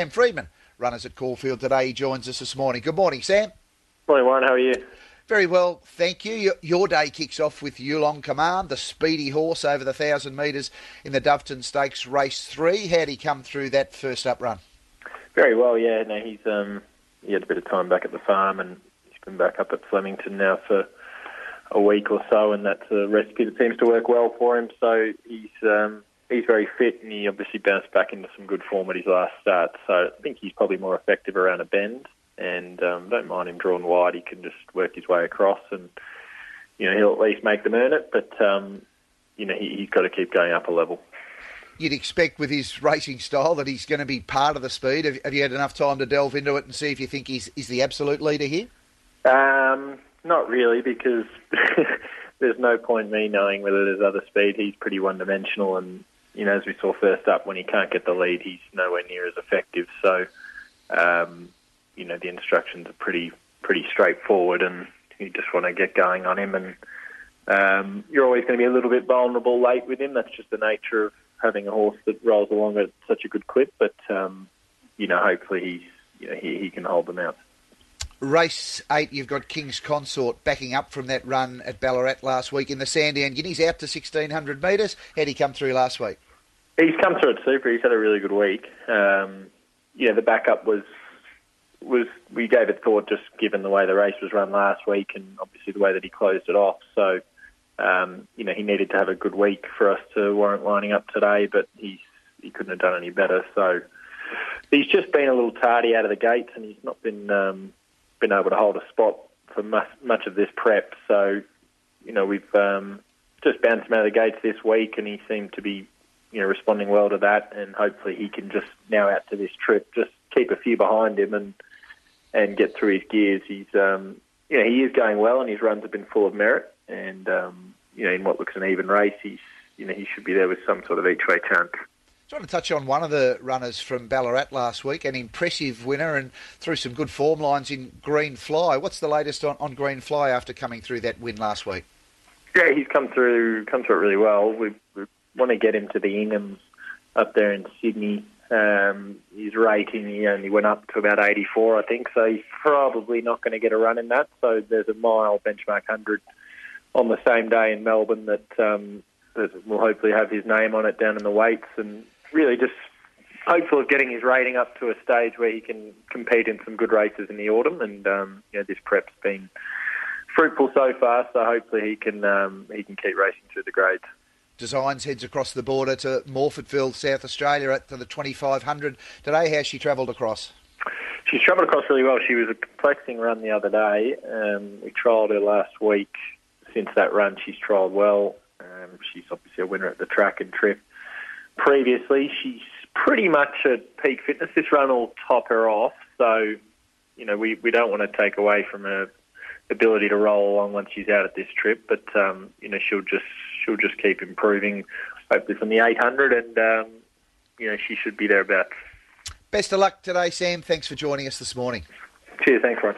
Sam Friedman, runners at Caulfield today, he joins us this morning. Good morning, Sam. Morning, Wayne. How are you? Very well, thank you. Your day kicks off with Yulong Command, the speedy horse over the 1,000 metres in the Doveton Stakes Race 3. How did he come through that first up run? Very well, yeah. No, he had a bit of time back at the farm and he's been back up at Flemington now for a week or so, and that's a recipe that seems to work well for him. So he's very fit, and he obviously bounced back into some good form at his last start. So I think he's probably more effective around a bend, and don't mind him drawing wide. He can just work his way across, and he'll at least make them earn it. But he's got to keep going up a level. You'd expect with his racing style that he's going to be part of the speed. Have you had enough time to delve into it and see if you think he's the absolute leader here? Not really, because there's no point in me knowing whether there's other speed. He's pretty one-dimensional, and as we saw first up, when he can't get the lead, he's nowhere near as effective. So, the instructions are pretty straightforward, and you just want to get going on him. And you're always going to be a little bit vulnerable late with him. That's just the nature of having a horse that rolls along at such a good clip. But hopefully he can hold them out. Race 8, you've got King's Consort backing up from that run at Ballarat last week in the Sandy and Guineas, out to 1,600 metres. How'd he come through last week? He's come through it super. He's had a really good week. The backup was we gave it thought, just given the way the race was run last week and obviously the way that he closed it off. So, he needed to have a good week for us to warrant lining up today, but he couldn't have done any better. So he's just been a little tardy out of the gates, and he's not been... been able to hold a spot for much of this prep. So, we've just bounced him out of the gates this week, and he seemed to be, responding well to that. And hopefully he can just now out to this trip, just keep a few behind him and get through his gears. He's, he is going well, and his runs have been full of merit. And, in what looks an even race, he's, he should be there with some sort of each way chance. I want to touch on one of the runners from Ballarat last week, an impressive winner and through some good form lines in Green Fly. What's the latest on Green Fly after coming through that win last week? Yeah, he's come through it really well. We want to get him to the Inghams up there in Sydney. His rating, he only went up to about 84, I think, so he's probably not going to get a run in that. So there's a mile benchmark 100 on the same day in Melbourne that will hopefully have his name on it down in the weights, and really just hopeful of getting his rating up to a stage where he can compete in some good races in the autumn. And this prep's been fruitful so far, so hopefully he can keep racing through the grades. Designs heads across the border to Morphettville, South Australia, at the 2,500 today. How's she travelled across? She's travelled across really well. She was a perplexing run the other day. We trialled her last week. Since that run, she's trialled well. She's obviously a winner at the track and trip. Previously, she's pretty much at peak fitness. This run will top her off, so we don't want to take away from her ability to roll along once she's out at this trip. But she'll just keep improving, hopefully from the 800, and she should be there about. Best of luck today, Sam. Thanks for joining us this morning. Cheers, thanks, Ron.